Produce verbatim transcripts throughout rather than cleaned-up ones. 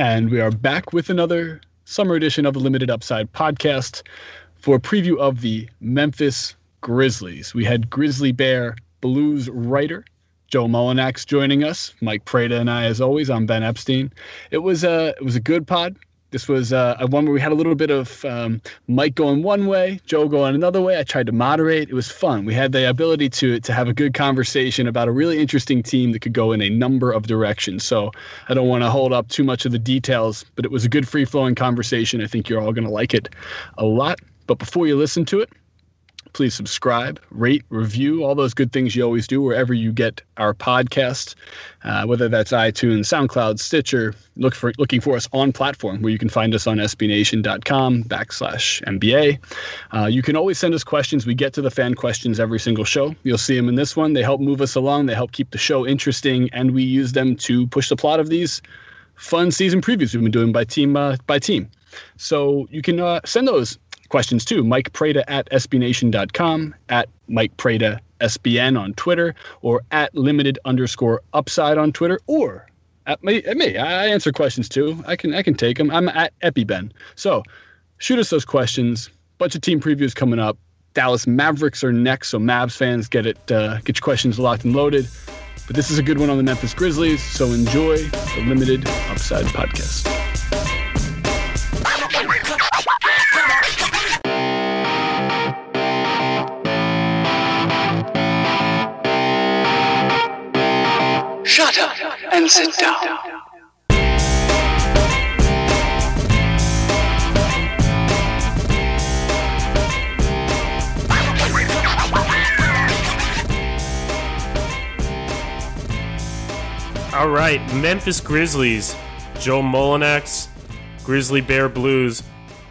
And we are back with another summer edition of the Limited Upside podcast for a preview of the Memphis Grizzlies. We had Grizzly Bear Blues writer Joe Mulinax joining us. Mike Prada and I, as always, I'm Ben Epstein. It was a, it was a good pod. This was uh, one where we had a little bit of um, Mike going one way, Joe going another way. I tried to moderate. It was fun. We had the ability to to have a good conversation about a really interesting team that could go in a number of directions. So I don't want to hold up too much of the details, but it was a good free-flowing conversation. I think you're all going to like it a lot. But before you listen to it, please subscribe, rate, review, all those good things you always do wherever you get our podcast, uh, whether that's iTunes, SoundCloud, Stitcher. Look for looking for us on platform where you can find us on S B Nation dot com backslash M B A. Uh, you can always send us questions. We get to the fan questions every single show. You'll see them in this one. They help move us along. They help keep the show interesting, and we use them to push the plot of these fun season previews we've been doing by team uh, by team. So you can uh, send those questions too. Mike Prada at S B Nation dot com, at Mike Prada S B N on Twitter, or at limited underscore upside on Twitter, or at me. At me. I answer questions too. I can I can take them. I'm at EpiBen. So shoot us those questions. Bunch of team previews coming up. Dallas Mavericks are next, so Mavs fans, get it. Uh, get your questions locked and loaded. But this is a good one on the Memphis Grizzlies. So enjoy the Limited Upside podcast. Shut up and sit down. All right, Memphis Grizzlies, Joe Mulinax, Grizzly Bear Blues.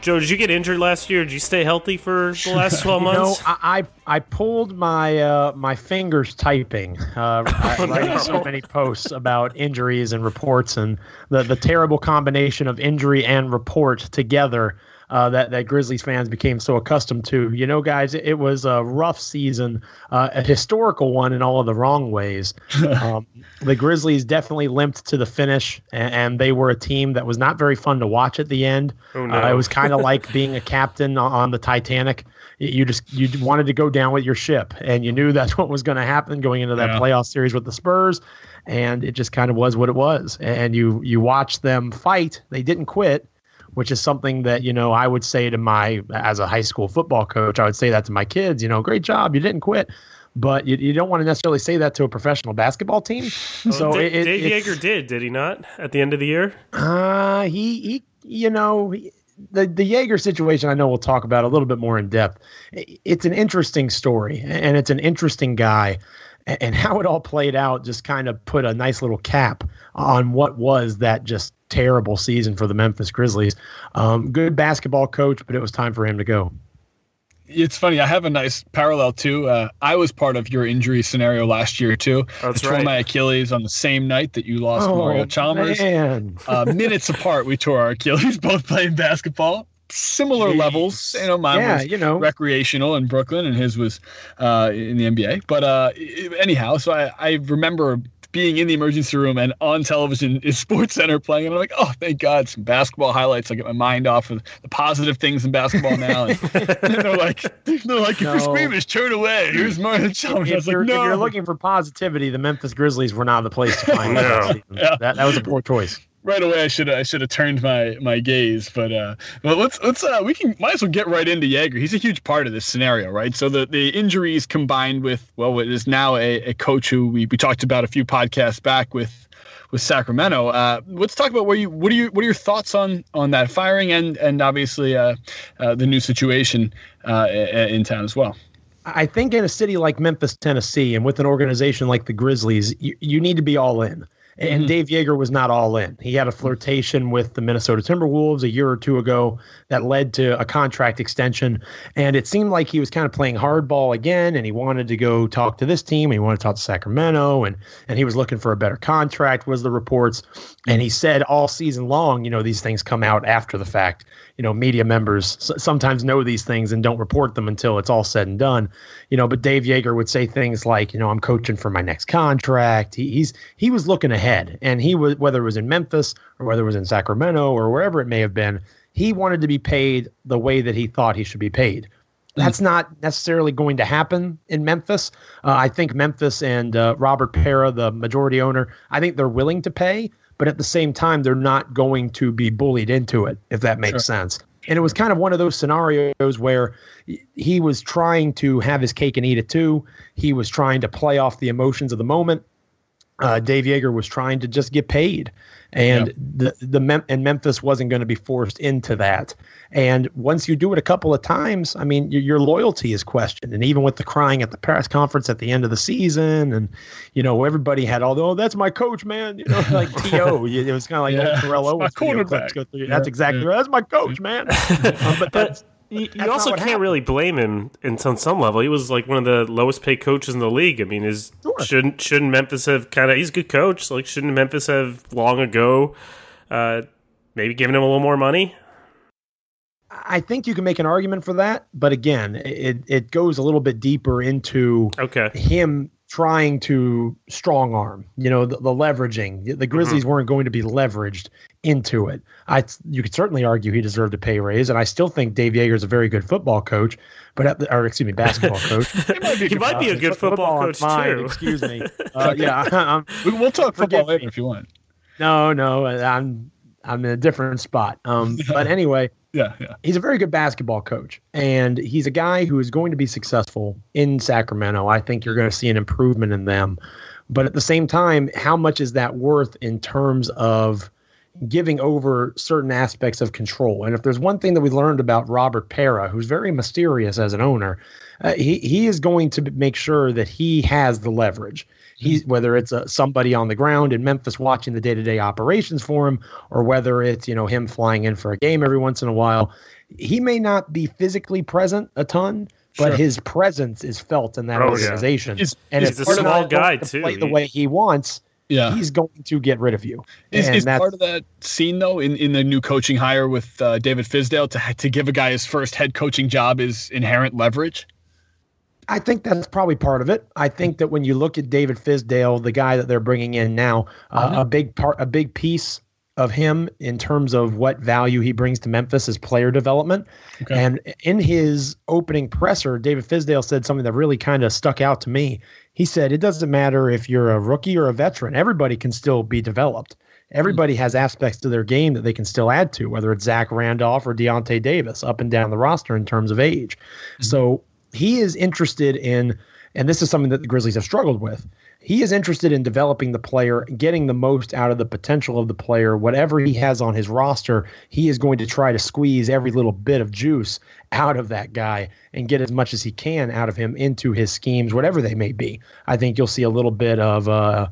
Joe, did you get injured last year? Did you stay healthy for the last twelve months? No, I I pulled my uh, my fingers typing. Uh, I oh, writing no. so many posts about injuries and reports and the, the terrible combination of injury and report together uh, that that Grizzlies fans became so accustomed to. You know, guys, it, it was a rough season, uh, a historical one in all of the wrong ways. um, the Grizzlies definitely limped to the finish, and, and they were a team that was not very fun to watch at the end. Oh, no. uh, it was kind of like being a captain on the Titanic. You just you wanted to go down with your ship, and you knew that's what was going to happen going into that yeah. playoff series with the Spurs, and it just kind of was what it was. And you you watched them fight. They didn't quit, which is something that, you know, I would say to my, as a high school football coach, I would say that to my kids, you know, great job, you didn't quit. But you, you don't want to necessarily say that to a professional basketball team. Well, so D- it, Dave Joerger did, did he not, at the end of the year? Uh, he, he you know, he, the, the Joerger situation I know we'll talk about a little bit more in depth. It's an interesting story, and it's an interesting guy. And how it all played out just kind of put a nice little cap on what was that just terrible season for the Memphis Grizzlies. Um, good basketball coach, but it was time for him to go. It's funny. I have a nice parallel, too. Uh, I was part of your injury scenario last year, too. That's I tore right. my Achilles on the same night that you lost oh, Mario Chalmers. Uh, minutes apart, we tore our Achilles, both playing basketball. Similar Jeez. levels, you know. Mine yeah, was you know. recreational in Brooklyn, and his was uh, in the N B A. But uh, anyhow, so I, I remember being in the emergency room, and on television is Sports Center playing, and I'm like, oh, thank God, some basketball highlights. I get my mind off of the positive things in basketball now. And, and they're like, they're like, if no. you're squeamish, turn away. Here's Mario Chalmers. I was like, no. If you're looking for positivity, the Memphis Grizzlies were not the place to find no. that, yeah. that. That was a poor choice. Right away, I should I should have turned my, my gaze, but uh, but let's let's uh, we can might as well get right into Joerger. He's a huge part of this scenario, right? So the, the injuries combined with well, it is now a, a coach who we, we talked about a few podcasts back with with Sacramento. Uh, let's talk about where you what are you what are your thoughts on, on that firing and and obviously uh, uh, the new situation uh, in town as well. I think in a city like Memphis, Tennessee, and with an organization like the Grizzlies, you, you need to be all in. And mm-hmm. Dave Joerger was not all in. He had a flirtation with the Minnesota Timberwolves a year or two ago that led to a contract extension. And it seemed like he was kind of playing hardball again, and he wanted to go talk to this team. He wanted to talk to Sacramento, and, and he was looking for a better contract, was the reports. And he said all season long, you know, these things come out after the fact. You know, media members sometimes know these things and don't report them until it's all said and done. You know, but Dave Joerger would say things like, you know, I'm coaching for my next contract. He, he's he was looking ahead. ahead. And he was, whether it was in Memphis or whether it was in Sacramento or wherever it may have been, he wanted to be paid the way that he thought he should be paid. That's not necessarily going to happen in Memphis. Uh, I think Memphis and uh, Robert Pera, the majority owner, I think they're willing to pay, but at the same time, they're not going to be bullied into it, if that makes sure. sense. And it was kind of one of those scenarios where he was trying to have his cake and eat it too. He was trying to play off the emotions of the moment. Uh, Dave Joerger was trying to just get paid, and yep. the the Mem- and Memphis wasn't going to be forced into that. And once you do it a couple of times, I mean, your, your loyalty is questioned. And even with the crying at the press conference at the end of the season, and you know everybody had all the, oh, that's my coach, man. You know, like T O It was kind of like yeah, Terrell Owens. That's, go through. Yeah, that's exactly yeah. right. That's my coach, man. um, but that's. You, you also can't happened. really blame him in, on some level. He was like one of the lowest paid coaches in the league. I mean, is sure. shouldn't shouldn't Memphis have kind of? He's a good coach. So like, shouldn't Memphis have long ago, uh, maybe given him a little more money? I think you can make an argument for that, but again, it it goes a little bit deeper into okay. him trying to strong arm. You know, the, the leveraging. The Grizzlies mm-hmm. weren't going to be leveraged into it. I you could certainly argue he deserved a pay raise, and I still think Dave Joerger is a very good football coach, but at the, or excuse me, basketball coach. He might be a good, might be a good football, football coach mine, too. Excuse me. Uh, yeah, I'm, we'll talk football later me. if you want. No, no, I'm I'm in a different spot. Um, but anyway, yeah, yeah, he's a very good basketball coach, and he's a guy who is going to be successful in Sacramento. I think you're going to see an improvement in them, but at the same time, how much is that worth in terms of giving over certain aspects of control? And if there's one thing that we learned about Robert Pera, who's very mysterious as an owner, uh, he he is going to make sure that he has the leverage. He's, whether it's uh, somebody on the ground in Memphis watching the day-to-day operations for him, or whether it's you know him flying in for a game every once in a while, he may not be physically present a ton, but sure. his presence is felt in that oh, organization. Yeah. He's, and he's a small guy to too. Play the way he wants. Yeah, he's going to get rid of you. Is, and is that's, part of that scene though in, in the new coaching hire with uh, David Fizdale to to give a guy his first head coaching job is inherent leverage? I think that's probably part of it. I think that when you look at David Fizdale, the guy that they're bringing in now, uh, a big part, a big piece of him in terms of what value he brings to Memphis is player development. Okay. And in his opening presser, David Fizdale said something that really kind of stuck out to me. He said, it doesn't matter if you're a rookie or a veteran. Everybody can still be developed. Everybody has aspects to their game that they can still add to, whether it's Zach Randolph or Deontay Davis, up and down the roster in terms of age. Mm-hmm. So he is interested in, and this is something that the Grizzlies have struggled with, he is interested in developing the player, getting the most out of the potential of the player. Whatever he has on his roster, he is going to try to squeeze every little bit of juice out of that guy and get as much as he can out of him into his schemes, whatever they may be. I think you'll see a little bit of uh,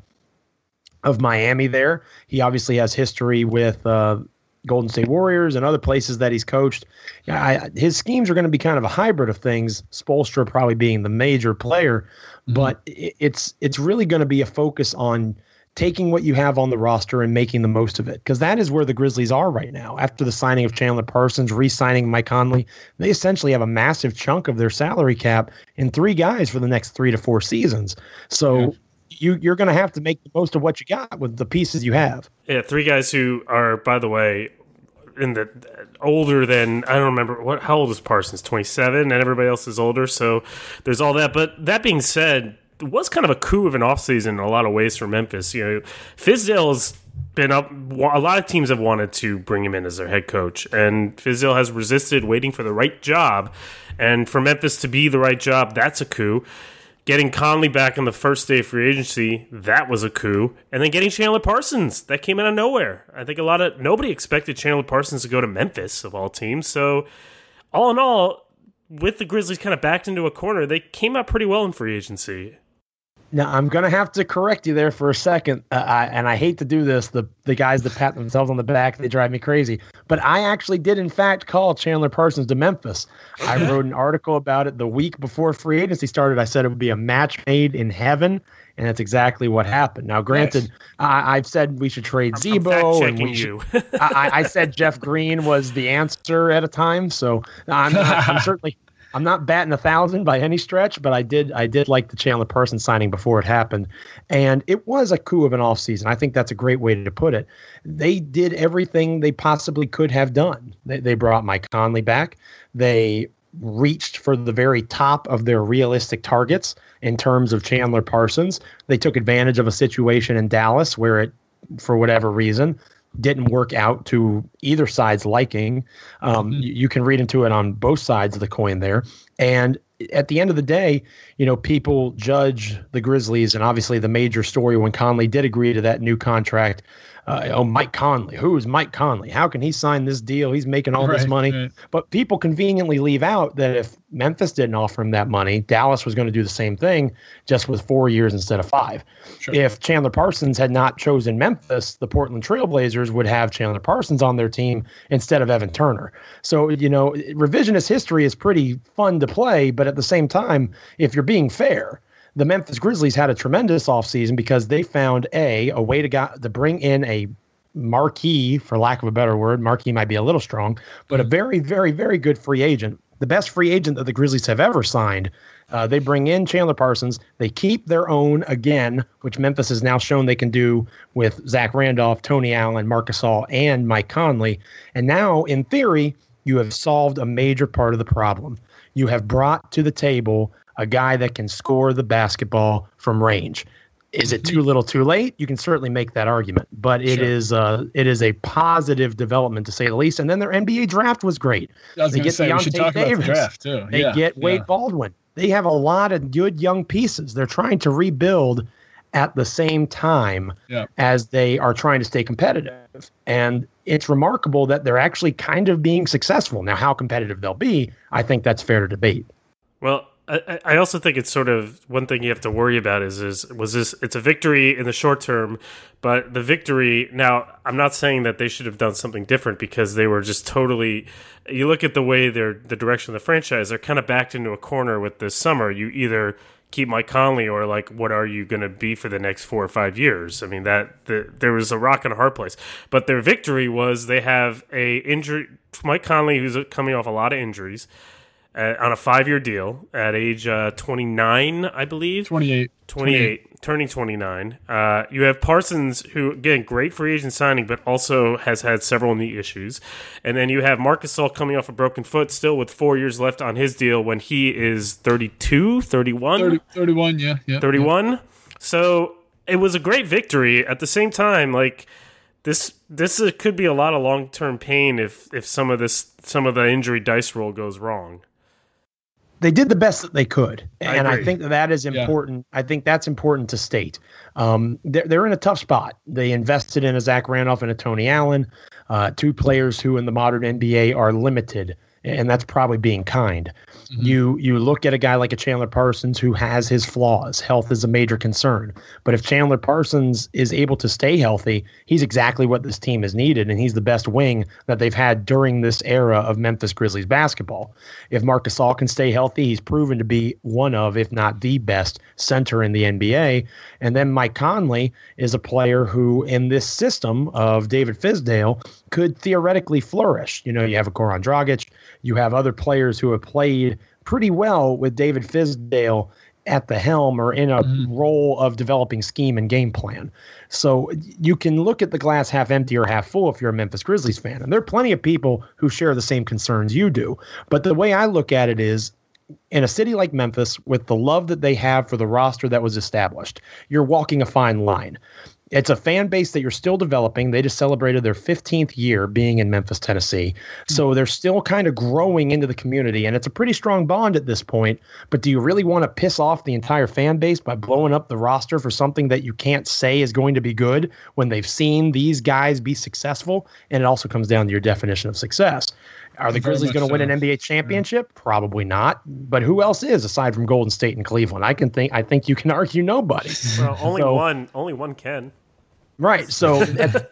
of Miami there. He obviously has history with uh, Golden State Warriors and other places that he's coached. I, his schemes are going to be kind of a hybrid of things, Spoelstra probably being the major player, mm-hmm. but it, it's it's really going to be a focus on taking what you have on the roster and making the most of it, because that is where the Grizzlies are right now. After the signing of Chandler Parsons, re-signing Mike Conley, they essentially have a massive chunk of their salary cap in three guys for the next three to four seasons. So yeah. you, you're going to have to make the most of what you got with the pieces you have. Yeah, three guys who are, by the way, in the older than, I don't remember, what. how old is Parsons, twenty-seven, and everybody else is older, so there's all that. But that being said, it was kind of a coup of an offseason in a lot of ways for Memphis. You know, Fizdale's been up. A lot of teams have wanted to bring him in as their head coach, and Fizdale has resisted, waiting for the right job. And for Memphis to be the right job, that's a coup. Getting Conley back on the first day of free agency, that was a coup. And then getting Chandler Parsons, that came out of nowhere. I think a lot of nobody expected Chandler Parsons to go to Memphis of all teams. So, all in all, with the Grizzlies kind of backed into a corner, they came out pretty well in free agency. Now, I'm going to have to correct you there for a second, uh, I, and I hate to do this, the the guys that pat themselves on the back, they drive me crazy. But I actually did, in fact, call Chandler Parsons to Memphis. I wrote an article about it the week before free agency started. I said it would be a match made in heaven, and that's exactly what happened. Now, granted, yes. I, I've said we should trade Zebo. I'm and we should, you. I, I said Jeff Green was the answer at a time, so I'm, I'm certainly... I'm not batting a thousand by any stretch, but I did I did like the Chandler Parsons signing before it happened. And it was a coup of an offseason. I think that's a great way to put it. They did everything they possibly could have done. They, they brought Mike Conley back. They reached for the very top of their realistic targets in terms of Chandler Parsons. They took advantage of a situation in Dallas where it, for whatever reason, didn't work out to either side's liking. Um, mm-hmm. you, you can read into it on both sides of the coin there. And at the end of the day, you know, people judge the Grizzlies, and obviously the major story when Conley did agree to that new contract. Uh, oh, Mike Conley. Who is Mike Conley? How can he sign this deal? He's making all right, this money. Right. But people conveniently leave out that if Memphis didn't offer him that money, Dallas was going to do the same thing, just with four years instead of five. Sure. If Chandler Parsons had not chosen Memphis, the Portland Trailblazers would have Chandler Parsons on their team instead of Evan Turner. So, you know, revisionist history is pretty fun to play. But at the same time, if you're being fair, the Memphis Grizzlies had a tremendous offseason because they found a a way to got to bring in a marquee, for lack of a better word. Marquee might be a little strong, but a very, very, very good free agent. The best free agent that the Grizzlies have ever signed. Uh, they bring in Chandler Parsons. They keep their own again, which Memphis has now shown they can do with Zach Randolph, Tony Allen, Marc Gasol, and Mike Conley. And now, in theory, you have solved a major part of the problem. You have brought to the table a guy that can score the basketball from range. Is it too little too late? You can certainly make that argument, but it sure. is uh, it is a positive development, to say the least. And then their N B A draft was great. I was they get say, Deontay we should talk Davis. About the draft too. They yeah, get Wade yeah. Baldwin. They have a lot of good young pieces. They're trying to rebuild at the same time yeah. as they are trying to stay competitive. And it's remarkable that they're actually kind of being successful. Now, how competitive they'll be, I think that's fair to debate. Well, I also think it's sort of one thing you have to worry about is, is was this, it's a victory in the short term, but the victory now, I'm not saying that they should have done something different because they were just totally, you look at the way they're, the direction of the franchise, they're kind of backed into a corner with this summer. You either keep Mike Conley or like, what are you going to be for the next four or five years? I mean, that the, there was a rock and a hard place, but their victory was they have a injury, Mike Conley, who's coming off a lot of injuries, Uh, on a five-year deal at age uh, twenty-nine, I believe. twenty-eight. twenty-eight. Turning twenty-nine. Uh, you have Parsons, who, again, great free agent signing, but also has had several knee issues. And then you have Marc Gasol coming off a broken foot, still with four years left on his deal when he is thirty-two, thirty-one? thirty, thirty-one, yeah. yeah thirty-one. Yeah. So it was a great victory. At the same time, like... This this could be a lot of long-term pain if if some of this some of the injury dice roll goes wrong. They did the best that they could, and I, I think that, that is important. Yeah. I think that's important to state. Um, they're, they're in a tough spot. They invested in a Zach Randolph and a Tony Allen, uh, two players who in the modern N B A are limited, and that's probably being kind. Mm-hmm. You you look at a guy like a Chandler Parsons who has his flaws. Health is a major concern. But if Chandler Parsons is able to stay healthy, he's exactly what this team has needed, and he's the best wing that they've had during this era of Memphis Grizzlies basketball. If Marc Gasol can stay healthy, he's proven to be one of, if not the best, center in the N B A. And then Mike Conley is a player who, in this system of David Fizdale, could theoretically flourish. You know, you have a Goran Dragic. You have other players who have played pretty well with David Fizdale at the helm or in a mm-hmm. role of developing scheme and game plan. So you can look at the glass half empty or half full if you're a Memphis Grizzlies fan. And there are plenty of people who share the same concerns you do. But the way I look at it is, in a city like Memphis, with the love that they have for the roster that was established, you're walking a fine line. It's a fan base that you're still developing. They just celebrated their fifteenth year being in Memphis, Tennessee. So they're still kind of growing into the community, and it's a pretty strong bond at this point. But do you really want to piss off the entire fan base by blowing up the roster for something that you can't say is going to be good when they've seen these guys be successful? And it also comes down to your definition of success. Are the Grizzlies going to win an N B A championship? Yeah. Probably not. But who else is aside from Golden State and Cleveland? I can think. I think you can argue nobody. Well, only so, one. Only one can. Right. So, at,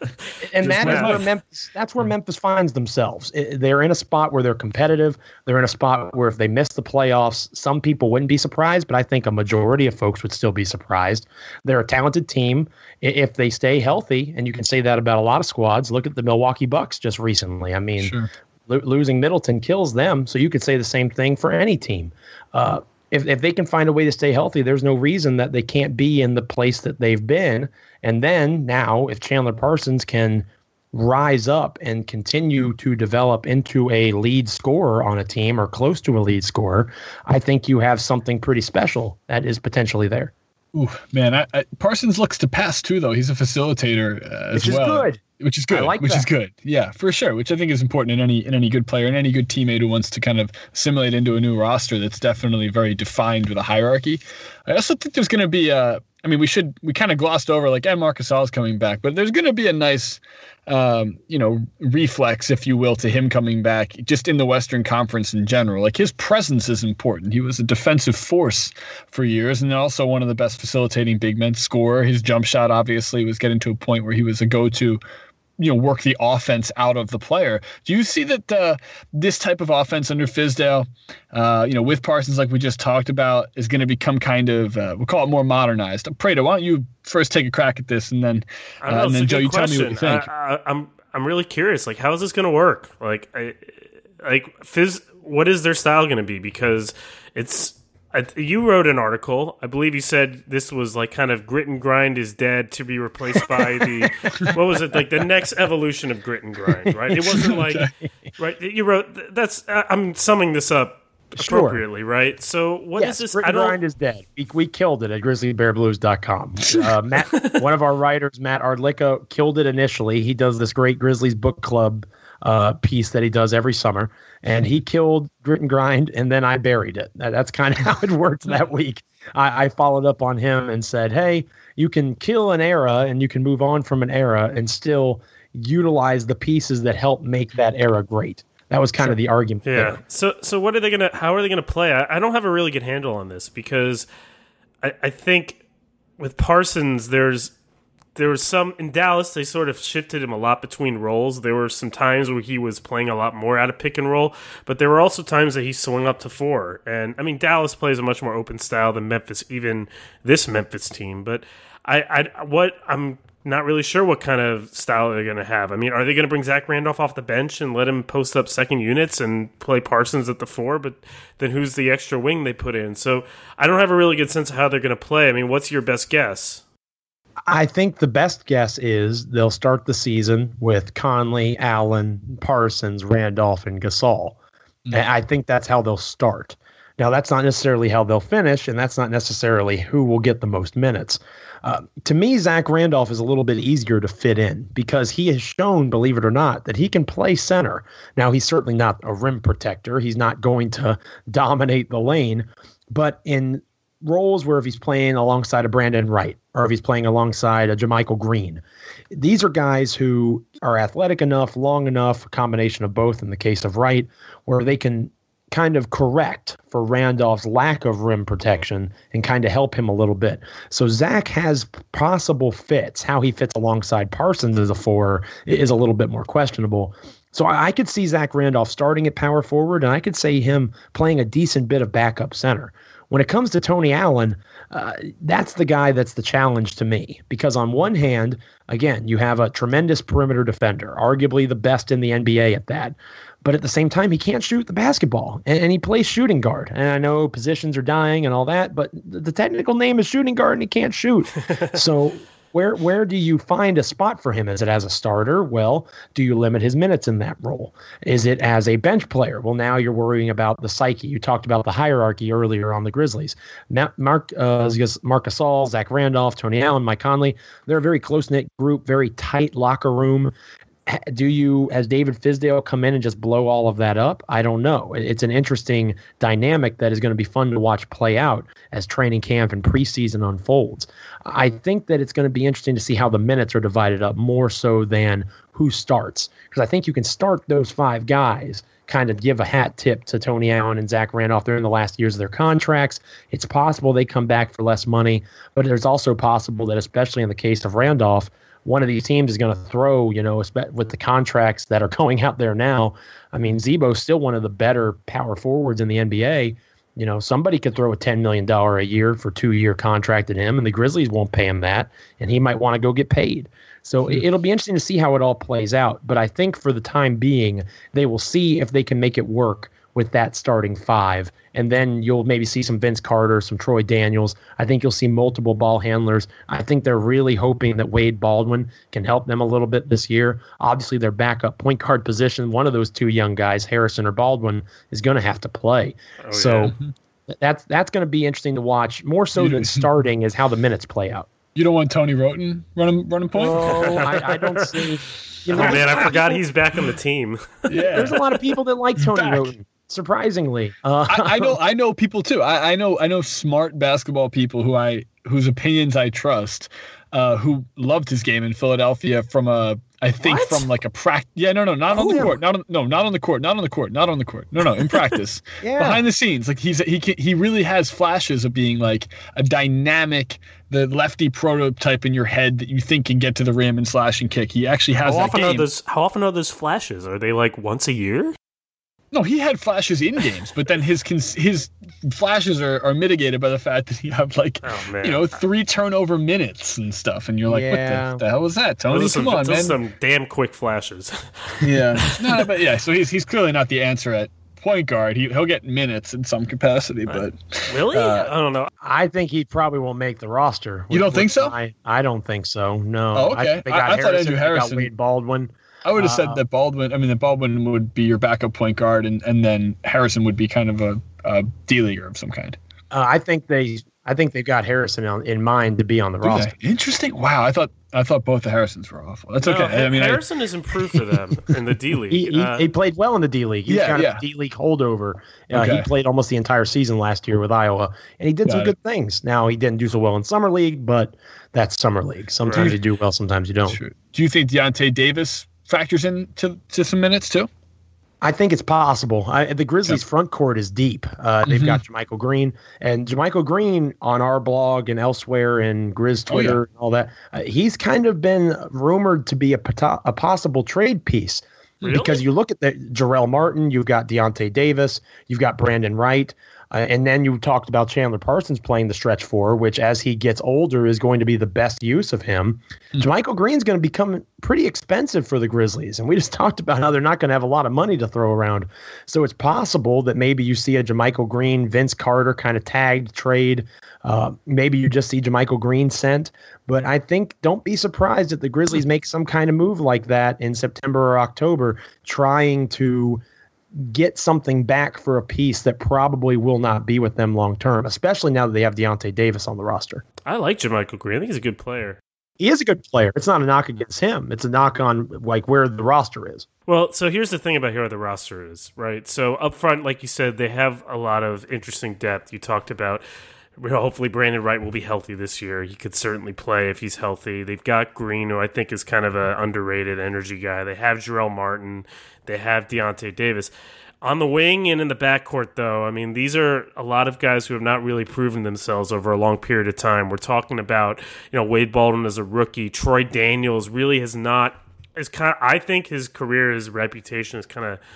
and that is where Memphis, that's where Memphis finds themselves. It, they're in a spot where they're competitive. They're in a spot where if they miss the playoffs, some people wouldn't be surprised, but I think a majority of folks would still be surprised. They're a talented team. If they stay healthy, and you can say that about a lot of squads, look at the Milwaukee Bucks just recently. I mean, sure. L- losing Middleton kills them. So you could say the same thing for any team. Uh, if if they can find a way to stay healthy, there's no reason that they can't be in the place that they've been. And then now, if Chandler Parsons can rise up and continue to develop into a lead scorer on a team or close to a lead scorer, I think you have something pretty special that is potentially there. Ooh, man, I, I, Parsons looks to pass too, though. He's a facilitator uh, as well. Which is good. Which is good. I like which that. is good. Yeah, for sure. Which I think is important in any in any good player and any good teammate who wants to kind of assimilate into a new roster that's definitely very defined with a hierarchy. I also think there's going to be a. I mean, we should we kind of glossed over like, and hey, Marc Gasol is coming back, but there's going to be a nice, um, you know, reflex, if you will, to him coming back just in the Western Conference in general. Like his presence is important. He was a defensive force for years, and also one of the best facilitating big men, scorer. His jump shot obviously was getting to a point where he was a go-to, you know, work the offense out of the player. Do you see that uh, this type of offense under Fizdale, uh, you know, with Parsons, like we just talked about, is going to become kind of, uh, we'll call it more modernized? Prada, why don't you first take a crack at this, and then, uh, know, and then Joe, you question. tell me what you think. I, I, I'm I'm really curious. Like, how is this going to work? Like, I, like Fizz, what is their style going to be? Because it's. You wrote an article. I believe you said this was like kind of grit and grind is dead, to be replaced by the, what was it, like the next evolution of grit and grind, right? It wasn't like, right, you wrote, that's, I'm summing this up appropriately, sure. right? So what yes, is this? Grit and grind is dead. We, we killed it at grizzly bear blues dot com. Uh, Matt, one of our writers, Matt Ardlicka, killed it initially. He does this great Grizzlies book club uh, piece that he does every summer. And he killed Grit and Grind, and then I buried it. That's kind of how it worked that week. I, I followed up on him and said, hey, you can kill an era and you can move on from an era and still utilize the pieces that help make that era great. That was kind sure. of the argument. Yeah. There. So so what are they gonna how are they gonna play? I, I don't have a really good handle on this because I, I think with Parsons there's There was some in Dallas, they sort of shifted him a lot between roles. There were some times where he was playing a lot more out of pick and roll, but there were also times that he swung up to four. And I mean, Dallas plays a much more open style than Memphis, even this Memphis team. But I, I what I'm not really sure what kind of style they're going to have. I mean, are they going to bring Zach Randolph off the bench and let him post up second units and play Parsons at the four? But then who's the extra wing they put in? So I don't have a really good sense of how they're going to play. I mean, what's your best guess? I think the best guess is they'll start the season with Conley, Allen, Parsons, Randolph, and Gasol. And I think that's how they'll start. Now, that's not necessarily how they'll finish, and that's not necessarily who will get the most minutes. Uh, to me, Zach Randolph is a little bit easier to fit in because he has shown, believe it or not, that he can play center. Now, he's certainly not a rim protector. He's not going to dominate the lane, but in roles where if he's playing alongside a Brandon Wright or if he's playing alongside a Jermichael Green, these are guys who are athletic enough, long enough, a combination of both in the case of Wright, where they can kind of correct for Randolph's lack of rim protection and kind of help him a little bit. So Zach has possible fits. How he fits alongside Parsons as a four is a little bit more questionable. So I could see Zach Randolph starting at power forward, and I could see him playing a decent bit of backup center. When it comes to Tony Allen, uh, that's the guy that's the challenge to me. Because on one hand, again, you have a tremendous perimeter defender, arguably the best in the N B A at that. But at the same time, he can't shoot the basketball, and, and he plays shooting guard. And I know positions are dying and all that, but the technical name is shooting guard, and he can't shoot. So where where do you find a spot for him? Is it as a starter? Well, do you limit his minutes in that role? Is it as a bench player? Well, now you're worrying about the psyche. You talked about the hierarchy earlier on the Grizzlies. Now, Marc uh, Marc Gasol, Zach Randolph, Tony Allen, Mike Conley, they're a very close-knit group, very tight locker room. Do you, as David Fizdale, come in and just blow all of that up? I don't know. It's an interesting dynamic that is going to be fun to watch play out as training camp and preseason unfolds. I think that it's going to be interesting to see how the minutes are divided up more so than who starts. Because I think you can start those five guys, kind of give a hat tip to Tony Allen and Zach Randolph. They're in the last years of their contracts. It's possible they come back for less money, but there's also possible that, especially in the case of Randolph, one of these teams is going to throw, you know, with the contracts that are going out there now. I mean, Zebo's still one of the better power forwards in the N B A. You know, somebody could throw a ten million dollars a year for two-year contract at him, and the Grizzlies won't pay him that, and he might want to go get paid. So yeah. it'll be interesting to see how it all plays out. But I think for the time being, they will see if they can make it work with that starting five. And then you'll maybe see some Vince Carter, some Troy Daniels. I think you'll see multiple ball handlers. I think they're really hoping that Wade Baldwin can help them a little bit this year. Obviously, their backup point guard position, one of those two young guys, Harrison or Baldwin, is going to have to play. Oh, so yeah. that's that's going to be interesting to watch, more so than starting is how the minutes play out. You don't want Tony Roten running running point? No, I, I don't see. You know, oh, man, I forgot he's back on the team. Yeah. There's a lot of people that like Tony back. Roten. Surprisingly, uh, I, I know I know people too. I, I know I know smart basketball people who I whose opinions I trust, uh, who loved his game in Philadelphia from a I think what? from like a practice. Yeah, no, no, not oh, on the yeah. court. Not on, no, not on the court. Not on the court. Not on the court. No, no, in practice, yeah. behind the scenes, like he's he can, he really has flashes of being like a dynamic, the lefty prototype in your head that you think can get to the rim and slash and kick. He actually has. How that often game. are those? How often are those flashes? Are they like once a year? No, he had flashes in games, but then his cons- his flashes are, are mitigated by the fact that he had like oh, you know three turnover minutes and stuff, and you're like, yeah. what the, the hell was that, Tony? Those Come some, on, those man! Some damn quick flashes. Yeah, no, but yeah, so he's he's clearly not the answer at point guard. He he'll get minutes in some capacity, but uh, really, uh, I don't know. I think he probably won't make the roster. With, you don't think so? I, I don't think so. No. Oh, okay. I, they got I, I Harrison, thought Andrew Harrison. They got Wade Baldwin. I would have said that Baldwin, I mean, that Baldwin would be your backup point guard, and, and then Harrison would be kind of a, a D-leaguer of some kind. Uh, I think they, I think they've got Harrison on, in mind to be on the Do roster. They? Interesting. Wow, I thought, I thought both the Harrisons were awful. That's no, okay. I mean, Harrison I, is improved for them in the D-league. He, he, uh, he played well in the D-league. He's yeah, kind yeah. of a D-league holdover. Uh, okay. He played almost the entire season last year with Iowa, and he did got some it. good things. Now he didn't do so well in summer league, but that's summer league. Sometimes right. you do well, sometimes you don't. Sure. Do you think Deontay Davis factors in to, to some minutes too? I think it's possible. I, the Grizzlies' yep. front court is deep. Uh, they've mm-hmm. got Jermichael Green. And Jermichael Green on our blog and elsewhere and Grizz Twitter oh, yeah. and all that, uh, he's kind of been rumored to be a, pot- a possible trade piece. Really? Because you look at the Jarrell Martin, you've got Deontay Davis, you've got Brandon Wright, uh, and then you talked about Chandler Parsons playing the stretch four, which as he gets older is going to be the best use of him. Mm-hmm. Jermichael Green's going to become pretty expensive for the Grizzlies, and we just talked about how they're not going to have a lot of money to throw around. So it's possible that maybe you see a Jermichael Green, Vince Carter kind of tagged trade. Uh, maybe you just see Jermichael Green sent. But I think don't be surprised if the Grizzlies make some kind of move like that in September or October, trying to get something back for a piece that probably will not be with them long term, especially now that they have Deontay Davis on the roster. I like Jermichael Green. I think he's a good player. He is a good player. It's not a knock against him. It's a knock on like where the roster is. Well, so here's the thing about where the roster is, right? So up front, like you said, they have a lot of interesting depth. You talked about hopefully Brandon Wright will be healthy this year. He could certainly play if he's healthy. They've got Green, who I think is kind of an underrated energy guy. They have Jarrell Martin. They have Deontay Davis. On the wing and in the backcourt, though, I mean, these are a lot of guys who have not really proven themselves over a long period of time. We're talking about, you know, Wade Baldwin as a rookie. Troy Daniels really has not – is kind of, I think his career, his reputation is kind of –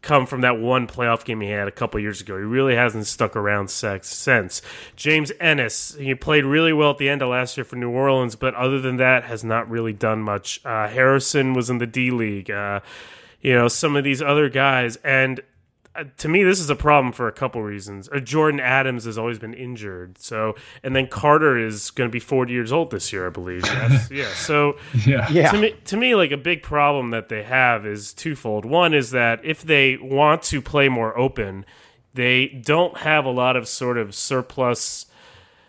come from that one playoff game he had a couple years ago. He really hasn't stuck around sex since. James Ennis, he played really well at the end of last year for New Orleans, but other than that has not really done much. Uh, Harrison was in the D-League. Uh, you know, some of these other guys. And uh, to me, this is a problem for a couple reasons. Uh, Jordan Adams has always been injured. So, and then Carter is going to be forty years old this year, I believe. Yes. yeah. So yeah. Yeah. To me, to me, like a big problem that they have is twofold. One is that if they want to play more open, they don't have a lot of sort of surplus.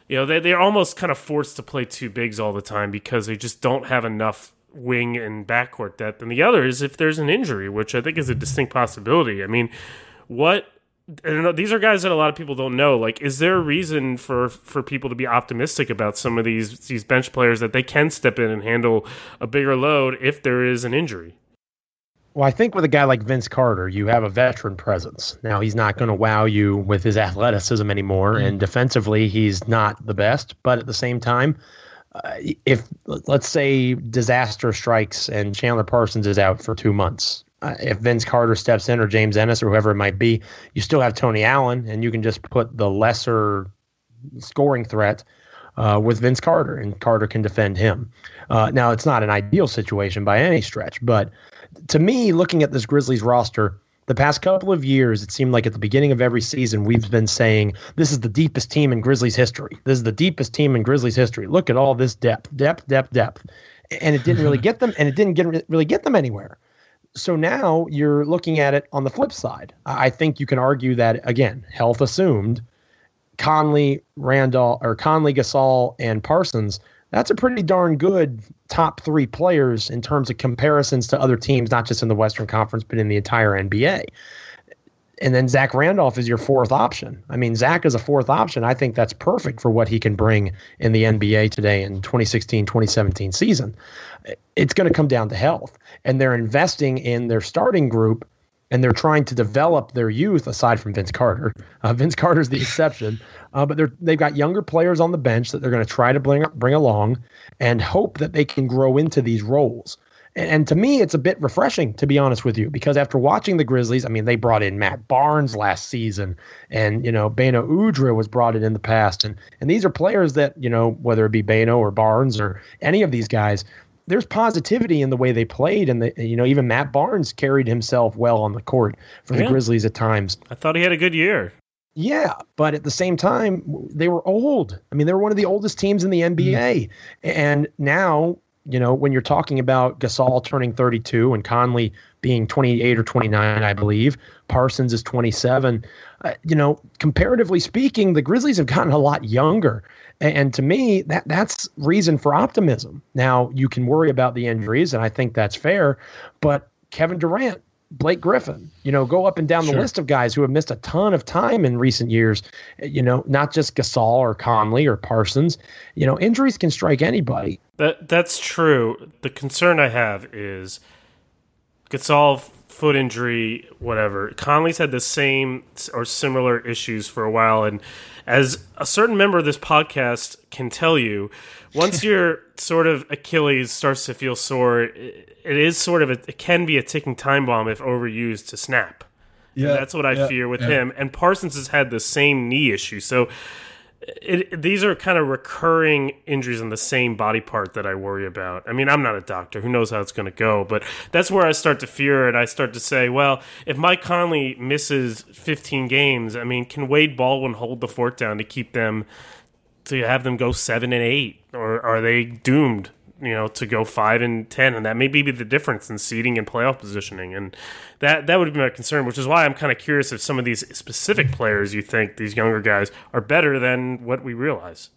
You know, they, they're almost kind of forced to play two bigs all the time because they just don't have enough wing and backcourt depth. And the other is if there's an injury, which I think is a distinct possibility. I mean, what and these are guys that a lot of people don't know. Like, is there a reason for, for people to be optimistic about some of these these bench players that they can step in and handle a bigger load if there is an injury? Well, I think with a guy like Vince Carter, you have a veteran presence. Now, he's not going to wow you with his athleticism anymore, mm-hmm. and defensively, he's not the best. But at the same time, Uh, if let's say disaster strikes and Chandler Parsons is out for two months, uh, if Vince Carter steps in or James Ennis or whoever it might be, you still have Tony Allen, and you can just put the lesser scoring threat uh, with Vince Carter, and Carter can defend him. Uh, now, it's not an ideal situation by any stretch, but to me, looking at this Grizzlies roster, the past couple of years, it seemed like at the beginning of every season, we've been saying, this is the deepest team in Grizzlies history. This is the deepest team in Grizzlies history. Look at all this depth, depth, depth, depth. And it didn't really get them, and it didn't get really get them anywhere. So now you're looking at it on the flip side. I think you can argue that, again, health assumed, Conley, Randolph, or Conley, Gasol, and Parsons, that's a pretty darn good top three players in terms of comparisons to other teams, not just in the Western Conference, but in the entire N B A. And then Zach Randolph is your fourth option. I mean, Zach is a fourth option. I think that's perfect for what he can bring in the N B A today in twenty sixteen twenty seventeen season. It's going to come down to health. And they're investing in their starting group, and they're trying to develop their youth aside from Vince Carter. Uh, Vince Carter's the exception. Uh, but they're, they've got younger players on the bench that they're going to try to bring, bring along and hope that they can grow into these roles. And, and to me, it's a bit refreshing, to be honest with you, because after watching the Grizzlies, I mean, they brought in Matt Barnes last season, and, you know, Beno Udrih was brought in in the past. And, and these are players that, you know, whether it be Beno or Barnes or any of these guys, there's positivity in the way they played, and the, you know, even Matt Barnes carried himself well on the court for yeah. the Grizzlies at times. I thought he had a good year. Yeah, but at the same time, they were old. I mean, they were one of the oldest teams in the N B A. Mm-hmm. And now, you know, when you're talking about Gasol turning thirty-two and Conley being twenty-eight or twenty-nine, I believe, Parsons is twenty-seven, uh, you know, comparatively speaking, the Grizzlies have gotten a lot younger. And to me, that that's reason for optimism. Now, you can worry about the injuries, and I think that's fair, but Kevin Durant, Blake Griffin, you know, go up and down sure. the list of guys who have missed a ton of time in recent years, you know, not just Gasol or Conley or Parsons. You know, injuries can strike anybody. That That's true. The concern I have is Gasol, foot injury, whatever. Conley's had the same or similar issues for a while, and as a certain member of this podcast can tell you, once your sort of Achilles starts to feel sore, it is sort of a, it can be a ticking time bomb if overused to snap. Yeah, and that's what I yeah, fear with yeah. him. And Parsons has had the same knee issue, so it, these are kind of recurring injuries in the same body part that I worry about. I mean, I'm not a doctor. Who knows how it's going to go? But that's where I start to fear it. I start to say, well, if Mike Conley misses fifteen games, I mean, can Wade Baldwin hold the fort down to keep them, to have them go seven and eight, or are they doomed, you know, to go five and ten? And that may be the difference in seeding and playoff positioning. And that that would be my concern, which is why I'm kind of curious if some of these specific players, you think these younger guys are better than what we realize.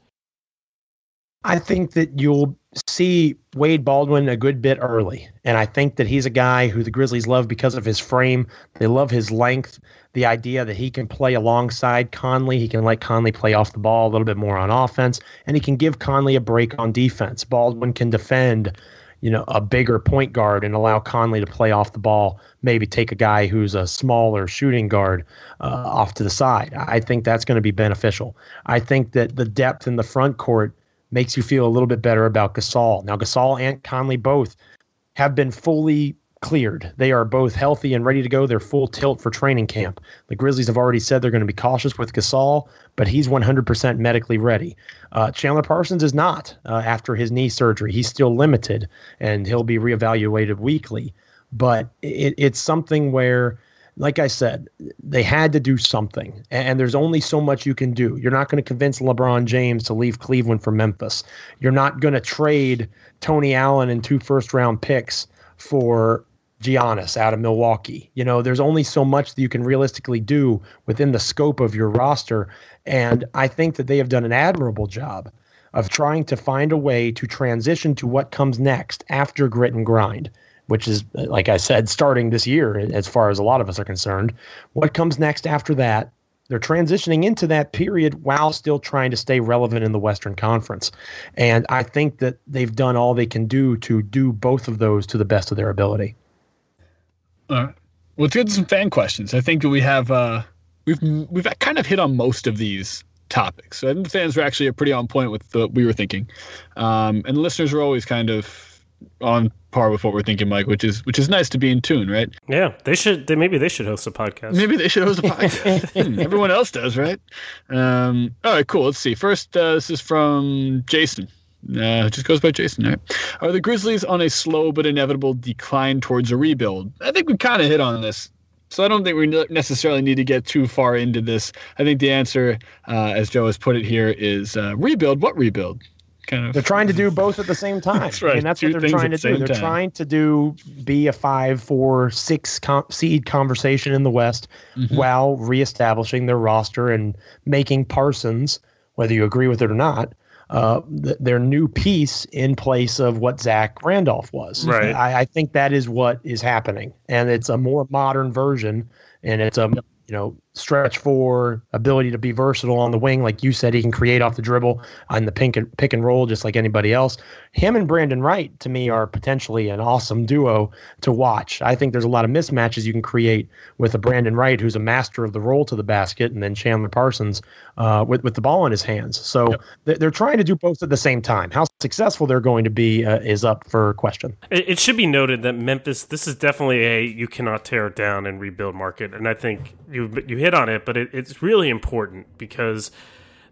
I think that you'll see Wade Baldwin a good bit early. And I think that he's a guy who the Grizzlies love because of his frame. They love his length, the idea that he can play alongside Conley. He can let Conley play off the ball a little bit more on offense, and he can give Conley a break on defense. Baldwin can defend, you know, a bigger point guard and allow Conley to play off the ball, maybe take a guy who's a smaller shooting guard uh, off to the side. I think that's going to be beneficial. I think that the depth in the front court makes you feel a little bit better about Gasol. Now, Gasol and Conley both have been fully cleared. They are both healthy and ready to go. They're full tilt for training camp. The Grizzlies have already said they're going to be cautious with Gasol, but he's one hundred percent medically ready. Uh, Chandler Parsons is not uh, after his knee surgery. He's still limited, and he'll be reevaluated weekly. But it, it's something where, like I said, they had to do something, and there's only so much you can do. You're not going to convince LeBron James to leave Cleveland for Memphis. You're not going to trade Tony Allen and two first-round picks for Giannis out of Milwaukee. You know, there's only so much that you can realistically do within the scope of your roster, and I think that they have done an admirable job of trying to find a way to transition to what comes next after grit and grind, which is, like I said, starting this year, as far as a lot of us are concerned. What comes next after that, they're transitioning into that period while still trying to stay relevant in the Western Conference. And I think that they've done all they can do to do both of those to the best of their ability. All right. Well, let's get to some fan questions. I think that we have uh, we've we've kind of hit on most of these topics. So I think the fans were actually pretty on point with what we were thinking. Um, and the listeners were always kind of on par with what we're thinking, Mike, which is which is nice to be in tune, right? Yeah, they should. They, maybe they should host a podcast. Maybe they should host a podcast. Everyone else does, right? Um, all right, cool. Let's see. First, uh, this is from Jason. Uh, it just goes by Jason, right? Are the Grizzlies on a slow but inevitable decline towards a rebuild? I think we kind of hit on this, so I don't think we necessarily need to get too far into this. I think the answer, uh, as Joe has put it here, is uh, rebuild. What rebuild? Kind of. They're trying to do both at the same time. That's right. And that's Two what they're trying to the do. They're time. trying to do be a five, four, six comp seed conversation in the West, mm-hmm. while reestablishing their roster and making Parsons, whether you agree with it or not, Uh, th- their new piece in place of what Zach Randolph was. Right. I, I think that is what is happening, and it's a more modern version, and it's a yep. you know stretch for ability to be versatile on the wing, like you said, he can create off the dribble on the pink and, pick and roll just like anybody else. Him and Brandon Wright to me are potentially an awesome duo to watch. I think there's a lot of mismatches you can create with a Brandon Wright who's a master of the roll to the basket, and then Chandler Parsons uh, with with the ball in his hands. So yep. they're trying to do both at the same time. How successful they're going to be uh, is up for question. It, it should be noted that Memphis, this is definitely a you cannot tear it down and rebuild market, and I think you you hit on it, but it, it's really important because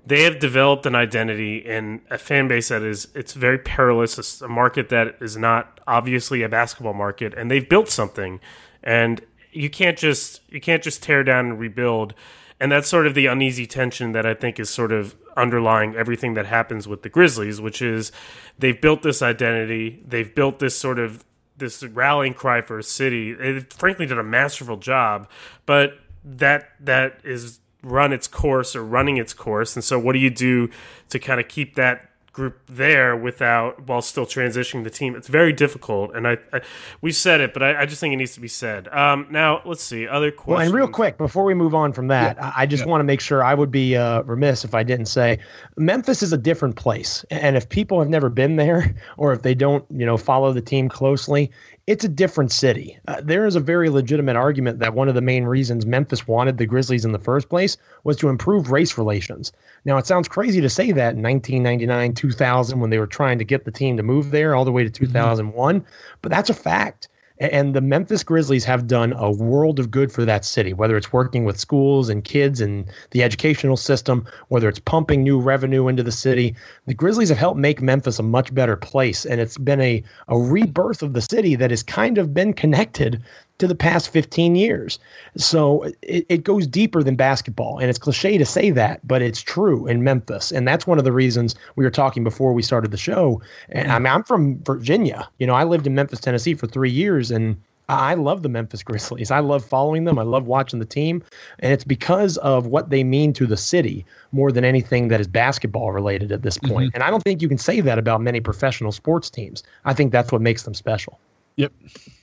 they have developed an identity and a fan base that is it's very perilous. It's a market that is not obviously a basketball market, and they've built something, and you can't just you can't just tear down and rebuild. And that's sort of the uneasy tension that I think is sort of underlying everything that happens with the Grizzlies, which is they've built this identity, they've built this sort of this rallying cry for a city. It frankly did a masterful job, but that that is run its course or running its course. And so what do you do to kind of keep that group there without while still transitioning the team? It's very difficult, and I, I we've said it, but I, I just think it needs to be said. Um, now let's see other questions. Well, and real quick before we move on from that, yeah. I, I just yeah. want to make sure I would be uh, remiss if I didn't say Memphis is a different place, and if people have never been there or if they don't, you know, follow the team closely, it's a different city. Uh, there is a very legitimate argument that one of the main reasons Memphis wanted the Grizzlies in the first place was to improve race relations. Now, it sounds crazy to say that in nineteen ninety-nine, two thousand, when they were trying to get the team to move there all the way to two thousand one, mm-hmm. but that's a fact. And the Memphis Grizzlies have done a world of good for that city, whether it's working with schools and kids and the educational system, whether it's pumping new revenue into the city. The Grizzlies have helped make Memphis a much better place, and it's been a, a rebirth of the city that has kind of been connected to the past fifteen years. So it, it goes deeper than basketball, and it's cliche to say that, but it's true in Memphis. And that's one of the reasons we were talking before we started the show. And I mean, I'm from Virginia. You know, I lived in Memphis, Tennessee for three years, and I love the Memphis Grizzlies. I love following them. I love watching the team. And it's because of what they mean to the city more than anything that is basketball related at this point. Mm-hmm. And I don't think you can say that about many professional sports teams. I think that's what makes them special. Yep.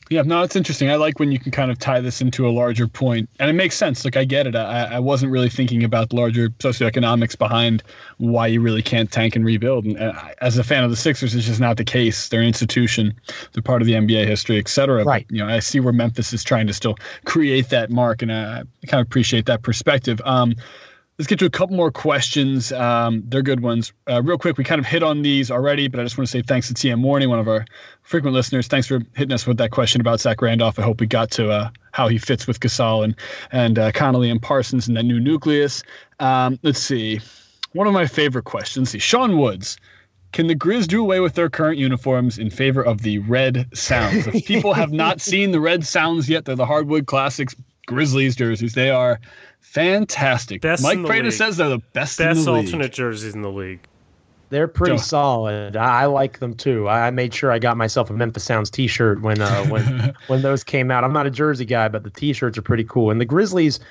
Yeah, no, it's interesting. I like when you can kind of tie this into a larger point, and it makes sense. Like, I get it. I, I wasn't really thinking about the larger socioeconomics behind why you really can't tank and rebuild. And uh, as a fan of the Sixers, it's just not the case. They're an institution. They're part of the N B A history, et cetera. Right. But, you know, I see where Memphis is trying to still create that mark, and I, I kind of appreciate that perspective. Um, Let's get to a couple more questions. Um, they're good ones. Uh, real quick, we kind of hit on these already, but I just want to say thanks to T M Morning, one of our frequent listeners. Thanks for hitting us with that question about Zach Randolph. I hope we got to uh, how he fits with Gasol and, and uh, Conley and Parsons and that new nucleus. Um, let's see. One of my favorite questions. See, Sean Woods. Can the Grizz do away with their current uniforms in favor of the Red Sounds? If people have not seen the Red Sounds yet, they're the Hardwood Classics Grizzlies jerseys. They are fantastic. Best Mike Prada says they're the best, best in the league. Best alternate jerseys in the league. They're pretty Don't. solid. I like them too. I made sure I got myself a Memphis Sounds T-shirt when uh, when when those came out. I'm not a jersey guy, but the T-shirts are pretty cool. And the Grizzlies,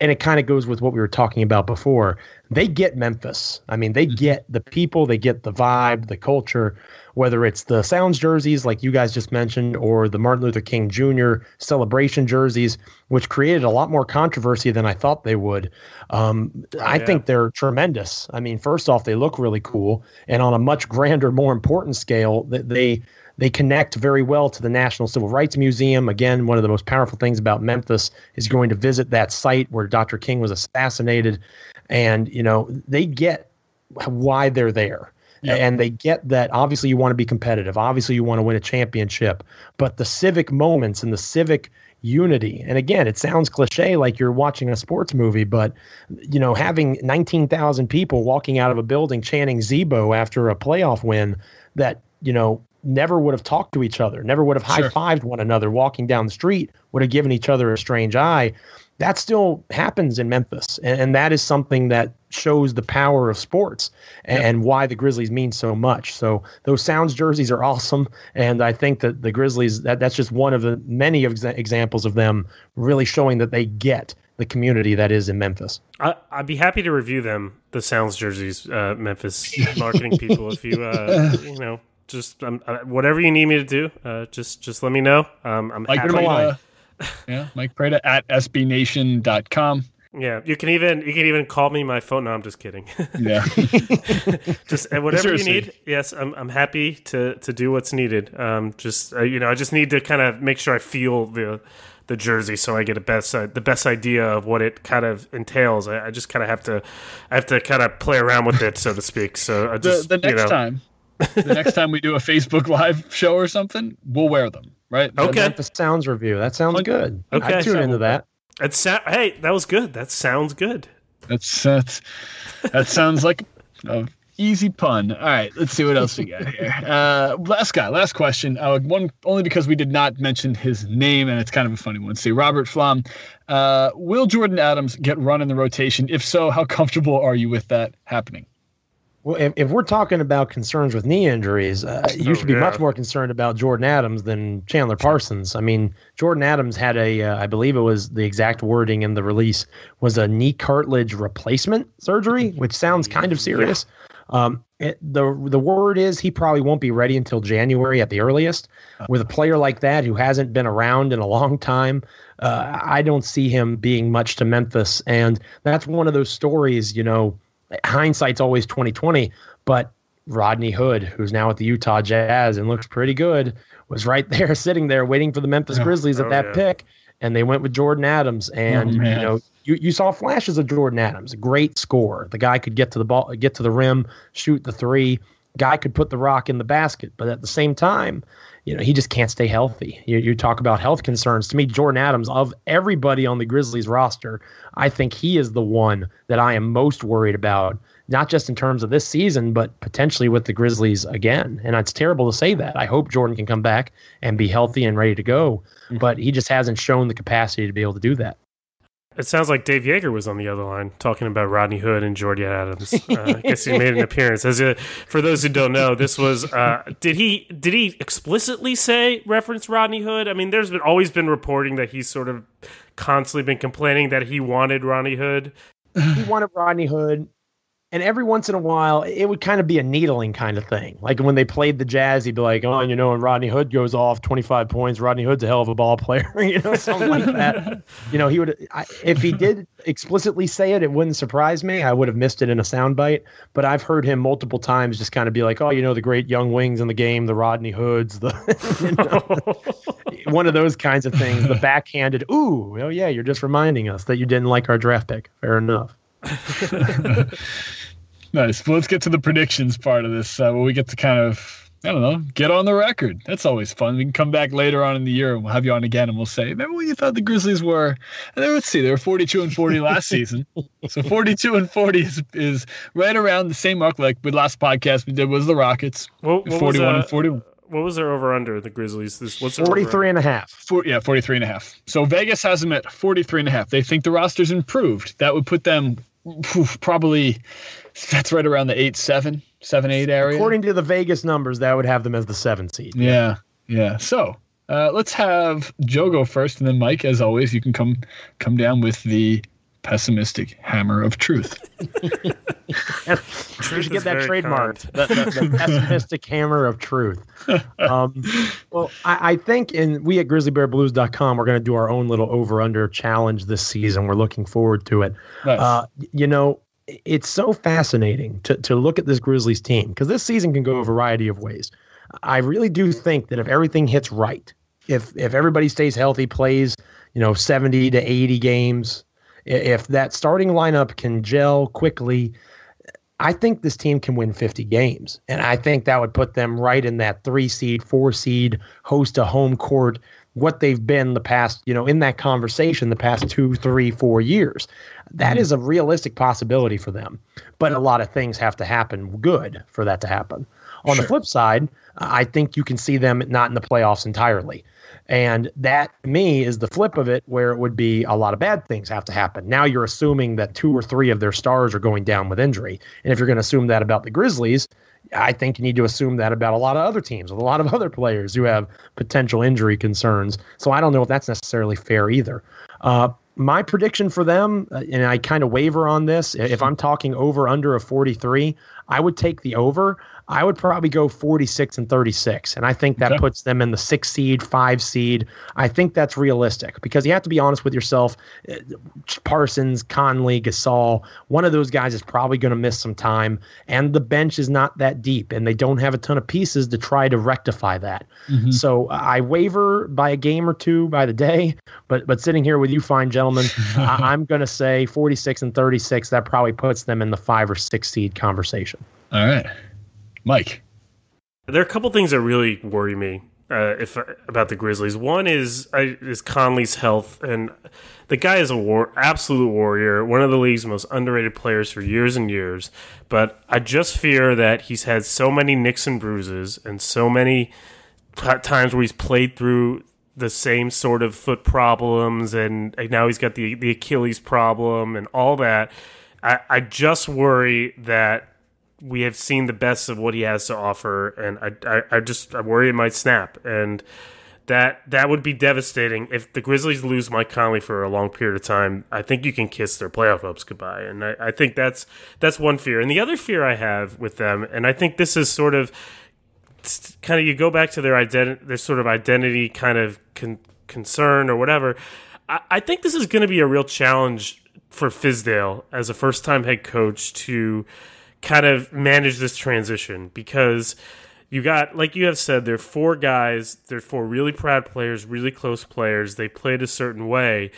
and it kind of goes with what we were talking about before. They get Memphis. I mean, they get the people. They get the vibe, the culture. Whether it's the Sounds jerseys, like you guys just mentioned, or the Martin Luther King Junior celebration jerseys, which created a lot more controversy than I thought they would. Um, oh, I yeah. think they're tremendous. I mean, first off, they look really cool. And on a much grander, more important scale, they they connect very well to the National Civil Rights Museum. Again, one of the most powerful things about Memphis is going to visit that site where Doctor King was assassinated. And, you know, they get why they're there. Yep. And they get that. Obviously, you want to be competitive. Obviously, you want to win a championship. But the civic moments and the civic unity. And again, it sounds cliche, like you're watching a sports movie, but you know, having nineteen thousand people walking out of a building chanting Zebo after a playoff win that, you know, never would have talked to each other, never would have high-fived sure. one another walking down the street, would have given each other a strange eye. That still happens in Memphis. And, and that is something that shows the power of sports and, yep. and why the Grizzlies mean so much. So those Sounds jerseys are awesome. And I think that the Grizzlies, that, that's just one of the many of exa- examples of them really showing that they get the community that is in Memphis. I, I'd be happy to review them, the Sounds jerseys, uh, Memphis marketing people, if you, uh, you know, just um, uh, whatever you need me to do, uh, just just let me know. Um, I'm Mike happy. Prada, yeah, Mike Prada at S B Nation dot com. Yeah, you can even you can even call me my phone. No, I'm just kidding. Yeah, just uh, whatever Seriously. you need. Yes, I'm I'm happy to to do what's needed. Um, just uh, you know, I just need to kind of make sure I feel the the jersey so I get a best uh, the best idea of what it kind of entails. I, I just kind of have to I have to kind of play around with it, so to speak. So I just the, the next you know, time. The next time we do a Facebook Live show or something, we'll wear them, right? Okay. The Memphis Sounds review. That sounds good. Okay. I tune so, into that. It's so, hey, that was good. That sounds good. That's that's that sounds like an easy pun. All right, let's see what else we got here. Uh, last guy, last question. Uh, one only because we did not mention his name, and it's kind of a funny one. See, Robert Flom. Uh, will Jordan Adams get run in the rotation? If so, how comfortable are you with that happening? Well, if, if we're talking about concerns with knee injuries, uh, you oh, should be yeah. much more concerned about Jordan Adams than Chandler Parsons. I mean, Jordan Adams had a, uh, I believe it was the exact wording in the release, was a knee cartilage replacement surgery, which sounds kind of serious. Yeah. Um, it, the the word is he probably won't be ready until January at the earliest. With a player like that who hasn't been around in a long time, uh, I don't see him being much to Memphis. And that's one of those stories, you know, hindsight's always twenty twenty, but Rodney Hood, who's now at the Utah Jazz and looks pretty good, was right there sitting there waiting for the Memphis oh, Grizzlies at oh, that yeah. pick, and they went with Jordan Adams. And oh, you know, you, you saw flashes of Jordan Adams, great scorer. The guy could get to the ball, get to the rim, shoot the three. Guy could put the rock in the basket, but at the same time, you know, he just can't stay healthy. You, you talk about health concerns. To me, Jordan Adams, of everybody on the Grizzlies roster, I think he is the one that I am most worried about, not just in terms of this season, but potentially with the Grizzlies again. And it's terrible to say that. I hope Jordan can come back and be healthy and ready to go, mm-hmm. but he just hasn't shown the capacity to be able to do that. It sounds like Dave Joerger was on the other line talking about Rodney Hood and Jordan Adams. Uh, I guess he made an appearance. As a, for those who don't know, this was uh, did he did he explicitly say reference Rodney Hood? I mean, there's been always been reporting that he's sort of constantly been complaining that he wanted Rodney Hood. He wanted Rodney Hood. And every once in a while, it would kind of be a needling kind of thing. Like when they played the Jazz, he'd be like, oh, you know, when Rodney Hood goes off twenty-five points, Rodney Hood's a hell of a ball player, you know, something like that. You know, he would, I, if he did explicitly say it, it wouldn't surprise me. I would have missed it in a soundbite. But I've heard him multiple times just kind of be like, oh, you know, the great young wings in the game, the Rodney Hoods, the, you know, one of those kinds of things, the backhanded, ooh, oh, yeah, you're just reminding us that you didn't like our draft pick. Fair enough. Nice. Well, let's get to the predictions part of this. Uh, where we get to kind of, I don't know, get on the record. That's always fun. We can come back later on in the year and we'll have you on again and we'll say, remember what you thought the Grizzlies were? And then let's see, they were forty-two and forty last season. So forty-two and forty is, is right around the same mark like we last podcast we did was the Rockets. What, what forty-one and forty-one. What was their over-under, the Grizzlies? This what's their forty-three and a half. For, yeah, forty-three and a half. So Vegas has them at forty-three and a half. They think the roster's improved. That would put them oof, probably, that's right around the eight seven, seven eight area. According to the Vegas numbers, that would have them as the seven seed. Yeah, yeah. So uh, let's have Joe go first, and then Mike, as always, you can come come down with the pessimistic hammer of truth. truth we should get that trademarked. The, the, the pessimistic hammer of truth. Um, well, I, I think in we at grizzly bear blues dot com we're going to do our own little over-under challenge this season. We're looking forward to it. Nice. Uh, you know, it's so fascinating to to look at this Grizzlies team because this season can go a variety of ways. I really do think that if everything hits right, if if everybody stays healthy, plays, you know, seventy to eighty games. If that starting lineup can gel quickly, I think this team can win fifty games, and I think that would put them right in that three seed, four seed, host a home court, what they've been the past, you know, in that conversation the past two, three, four years. That is a realistic possibility for them. But a lot of things have to happen good for that to happen. On sure. the flip side, I think you can see them not in the playoffs entirely. And that, to me, is the flip of it, where it would be a lot of bad things have to happen. Now you're assuming that two or three of their stars are going down with injury. And if you're going to assume that about the Grizzlies, I think you need to assume that about a lot of other teams with a lot of other players who have potential injury concerns. So I don't know if that's necessarily fair either. Uh, my prediction for them, and I kind of waver on this, if I'm talking over under of forty-three, I would take the over. I would probably go forty-six and thirty-six, and I think that okay. puts them in the six seed, five seed. I think that's realistic, because you have to be honest with yourself. Parsons, Conley, Gasol, one of those guys is probably going to miss some time, and the bench is not that deep, and they don't have a ton of pieces to try to rectify that. Mm-hmm. So uh, I waver by a game or two by the day, but but sitting here with you fine gentlemen, I, I'm going to say forty-six and thirty-six. That probably puts them in the five or six seed conversation. All right. Mike, there are a couple things that really worry me uh, if about the Grizzlies. One is I, is Conley's health, and the guy is a war, absolute warrior, one of the league's most underrated players for years and years. But I just fear that he's had so many nicks and bruises, and so many times where he's played through the same sort of foot problems, and now he's got the the Achilles problem and all that. I, I just worry that we have seen the best of what he has to offer, and I, I, I just I worry it might snap, and that that would be devastating if the Grizzlies lose Mike Conley for a long period of time. I think you can kiss their playoff hopes goodbye, and I, I think that's that's one fear. And the other fear I have with them, and I think this is sort of kind of you go back to their identi- their sort of identity kind of con- concern or whatever. I, I think this is going to be a real challenge for Fizdale as a first time head coach to kind of manage this transition, because you got, like you have said, there are four guys, they're four really proud players, really close players. They played a certain way,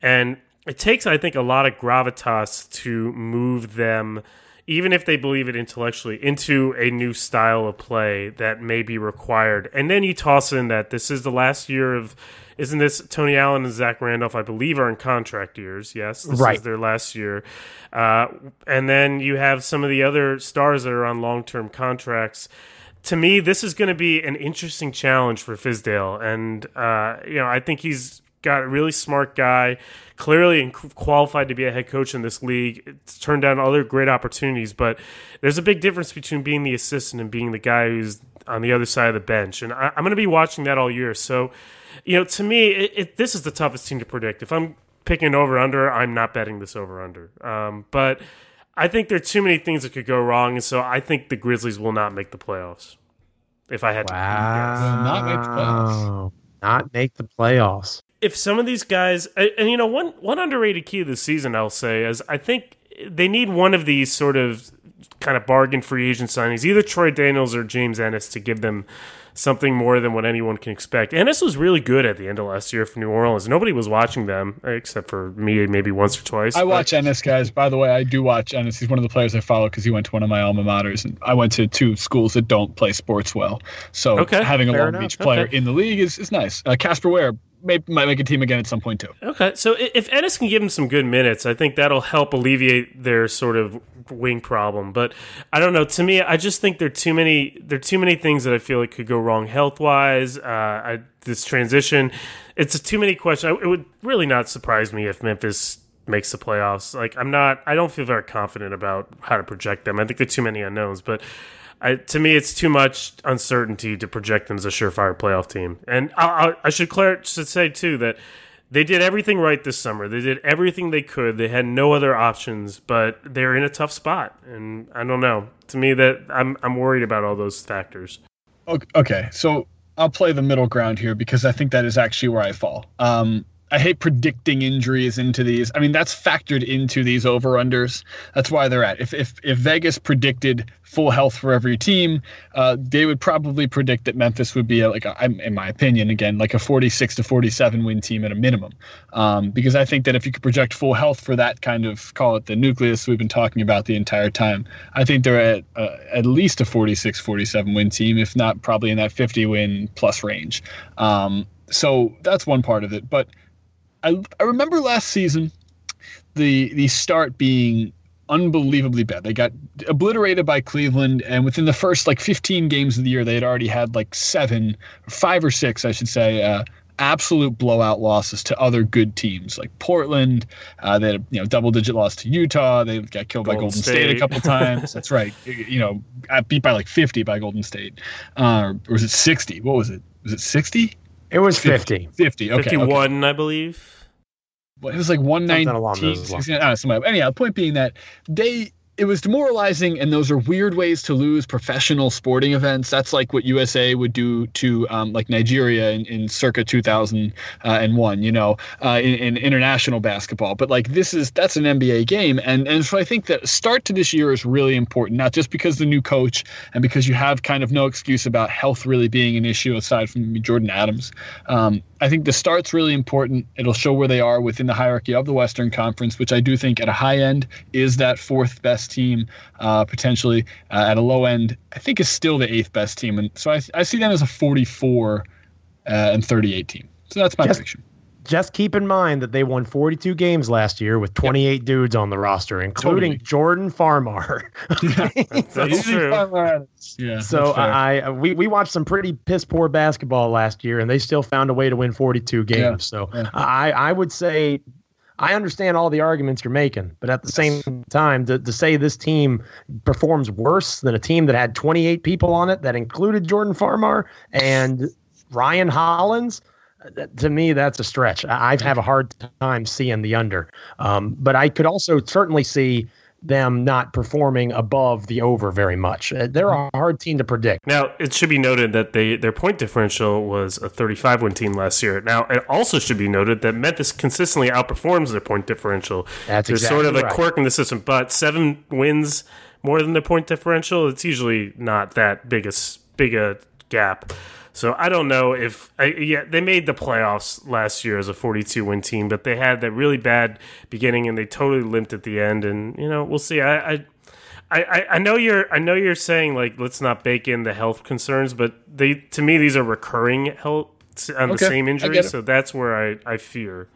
and it takes, I think, a lot of gravitas to move them, even if they believe it intellectually, into a new style of play that may be required. And then you toss in that this is the last year of, isn't this Tony Allen and Zach Randolph, I believe, are in contract years. Yes, this right. is their last year. Uh, and then you have some of the other stars that are on long-term contracts. To me, this is going to be an interesting challenge for Fizdale. And, uh, you know, I think he's got a really smart guy, clearly qualified to be a head coach in this league. It's turned down other great opportunities, but there's a big difference between being the assistant and being the guy who's on the other side of the bench. And I, I'm going to be watching that all year. So, you know, to me, it, it, this is the toughest team to predict. If I'm picking over-under, I'm not betting this over-under. Um, but I think there are too many things that could go wrong, and so I think the Grizzlies will not make the playoffs. If I had wow. to. Will not make the playoffs. Not make the playoffs. If some of these guys, and you know, one one underrated key of the season, I'll say, is I think they need one of these sort of kind of bargain free agent signings, either Troy Daniels or James Ennis, to give them something more than what anyone can expect. Ennis was really good at the end of last year for New Orleans. Nobody was watching them except for me, maybe once or twice. I but. watch Ennis, guys. By the way, I do watch Ennis. He's one of the players I follow because he went to one of my alma maters, and I went to two schools that don't play sports well. So okay. having a Fair Long enough. Beach player okay. in the league is, is nice. Uh, Casper Ware May, might make a team again at some point, too. Okay, so if Ennis can give him some good minutes, I think that'll help alleviate their sort of wing problem. But I don't know. To me, I just think there are too many, there are too many things that I feel like could go wrong health-wise. Uh, I, this transition, it's a too many questions. I, it would really not surprise me if Memphis makes the playoffs. Like, I'm not, I don't feel very confident about how to project them. I think there are too many unknowns, but I, to me, it's too much uncertainty to project them as a surefire playoff team. And I, I, I should, clear, should say, too, that they did everything right this summer. They did everything they could. They had no other options, but they're in a tough spot. And I don't know. To me, that I'm I'm worried about all those factors. Okay, so I'll play the middle ground here because I think that is actually where I fall. Um, I hate predicting injuries into these. I mean, that's factored into these over-unders. That's why they're at. If if if Vegas predicted full health for every team, uh, they would probably predict that Memphis would be a, like, a, in my opinion, again, like a forty-six to forty-seven win team at a minimum. Um, because I think that if you could project full health for that kind of, call it the nucleus we've been talking about the entire time, I think they're at uh, at least a forty-six forty-seven win team, if not probably in that fifty win plus range. Um, so that's one part of it. But I, I remember last season, the the start being unbelievably bad. They got obliterated by Cleveland, and within the first like fifteen games of the year, they had already had like seven, five or six, I should say, uh, absolute blowout losses to other good teams like Portland. Uh, they had a you know double-digit loss to Utah. They got killed Golden by Golden State. State a couple times. That's right. You know, beat by like fifty by Golden State, uh, or was it sixty? What was it? Was it sixty? It was fifty. fifty, okay. fifty-one, okay. I believe. Well, it was like one nineteen. Well. Anyhow, the point being that they it was demoralizing, and those are weird ways to lose professional sporting events. That's like what U S A would do to um, like Nigeria in, in circa two thousand one, you know, uh, in, in international basketball. But like this is that's an N B A game. And, and so I think that start to this year is really important, not just because the new coach and because you have kind of no excuse about health really being an issue aside from Jordan Adams. Um, I think the start's really important. It'll show where they are within the hierarchy of the Western Conference, which I do think at a high end is that fourth best team, uh, potentially uh, at a low end, I think is still the eighth best team. And so I, I see them as a forty-four uh, and thirty-eight team. So that's my just, prediction. Just keep in mind that they won forty-two games last year with twenty-eight yep. dudes on the roster, including totally. Jordan Farmar. Yeah, that's, that's true. Farmar. Yeah, so I, I we, we watched some pretty piss poor basketball last year, and they still found a way to win forty-two games. Yeah, so yeah. I, I would say I understand all the arguments you're making, but at the yes. same time, to, to say this team performs worse than a team that had twenty-eight people on it that included Jordan Farmar and Ryan Hollins, that, to me, that's a stretch. I, I have a hard time seeing the under. Um, but I could also certainly see them not performing above the over very much. Uh, they're a hard team to predict. Now, it should be noted that they their point differential was a thirty-five win team last year. Now, it also should be noted that Memphis consistently outperforms their point differential. That's There's exactly sort of a right. quirk in the system, but seven wins more than their point differential, it's usually not that big a, big a gap. So I don't know if – yeah, they made the playoffs last year as a forty-two win team, but they had that really bad beginning, and they totally limped at the end. And, you know, we'll see. I I, I, I know you're I know you're saying, like, let's not bake in the health concerns, but they to me these are recurring health on okay, the same injury, so that's where I, I fear.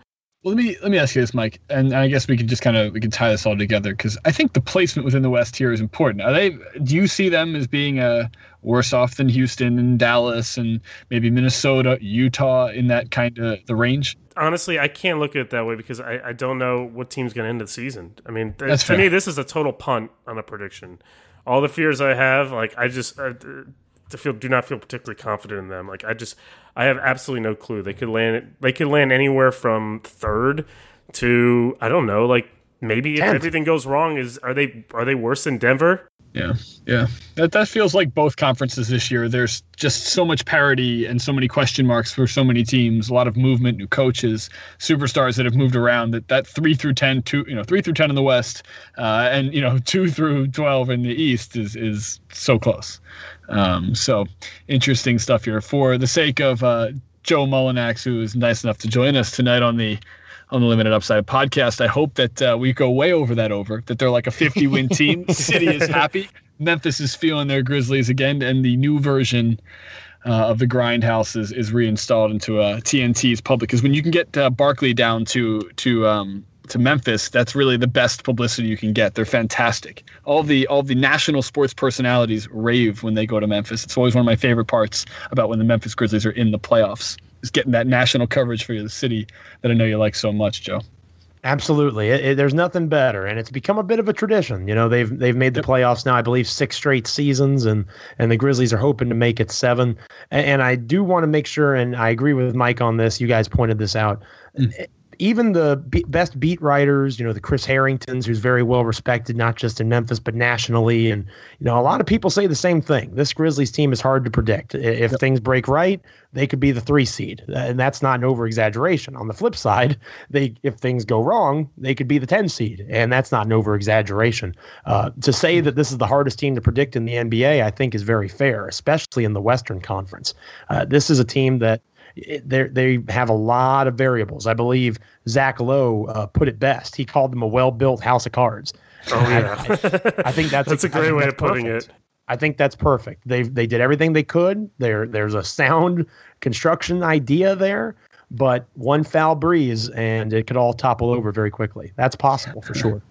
Well, let me let me ask you this, Mike, and I guess we could just kind of we could tie this all together because I think the placement within the West here is important. Are they? Do you see them as being a worse off than Houston and Dallas and maybe Minnesota, Utah in that kind of the range? Honestly, I can't look at it that way because I, I don't know what team's going to end the season. I mean, th- That's to fair. me, this is a total punt on a prediction. All the fears I have, like I just I, to feel do not feel particularly confident in them. Like I just. I have absolutely no clue. They could land. They could land anywhere from third to I don't know. Like maybe if Denver. everything goes wrong, is are they are they worse than Denver? Yeah, yeah. That that feels like both conferences this year. There's just so much parity and so many question marks for so many teams. A lot of movement, new coaches, superstars that have moved around. That that three through ten, two you know three through ten in the West, uh, and you know two through twelve in the East is is so close. Um, so interesting stuff here. For the sake of uh, Joe Mulinax, who is nice enough to join us tonight on the on the Limited Upside podcast, I hope that uh, we go way over that over, that they're like a fifty win team. City is happy. Memphis is feeling their Grizzlies again, and the new version uh, of the Grindhouse is, is reinstalled into uh, T N T's public. Because when you can get uh, Barkley down to to um, to Memphis, that's really the best publicity you can get. They're fantastic. All the all the national sports personalities rave when they go to Memphis. It's always one of my favorite parts about when the Memphis Grizzlies are in the playoffs, is getting that national coverage for the city that I know you like so much, Joe. Absolutely. It, it, there's nothing better, and it's become a bit of a tradition. You know, they've they've made the playoffs now, I believe, six straight seasons, and and the Grizzlies are hoping to make it seven. And, and I do want to make sure, and I agree with Mike on this, you guys pointed this out, mm. even the be- best beat writers, you know, the Chris Harringtons, who's very well respected, not just in Memphis, but nationally. And, you know, a lot of people say the same thing. This Grizzlies team is hard to predict. If yep. things break right, they could be the three seed. And that's not an over-exaggeration. On the flip side, they if things go wrong, they could be the ten seed. And that's not an over-exaggeration. Uh, to say that this is the hardest team to predict in the N B A, I think is very fair, especially in the Western Conference. Uh, this is a team that They they have a lot of variables. I believe Zach Lowe uh, put it best. He called them a well-built house of cards. Oh yeah, I, I think that's, that's a, a great way of putting it. I think that's perfect. They they did everything they could. There there's a sound construction idea there, but one foul breeze and it could all topple over very quickly. That's possible for sure.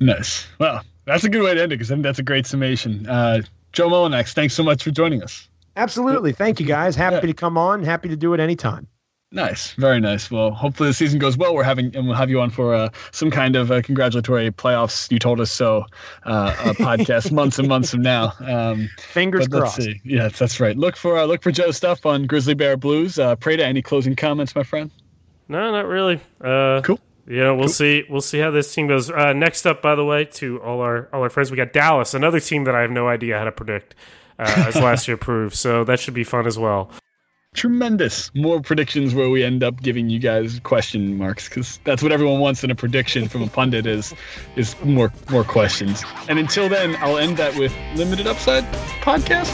Nice. Well, that's a good way to end it because I think that's a great summation. Uh, Joe Mulinax, thanks so much for joining us. Absolutely. Thank you, guys. Happy yeah. to come on. Happy to do it anytime. Nice. Very nice. Well, hopefully the season goes well. We're having, and we'll have you on for uh, some kind of uh, congratulatory playoffs. You told us so uh, a podcast months and months from now. Um, Fingers crossed. Let's see. Yes, that's right. Look for uh, look for Joe's stuff on Grizzly Bear Blues. Uh, Prada, any closing comments, my friend? No, not really. Uh, cool. Yeah, we'll cool. see. We'll see how this team goes. Uh, next up, by the way, to all our all our friends, we got Dallas, another team that I have no idea how to predict. Uh, as last year proved, so that should be fun as well. Tremendous. More predictions where we end up giving you guys question marks because that's what everyone wants in a prediction from a pundit is is more more questions. And until then, I'll end that with Limited Upside podcast.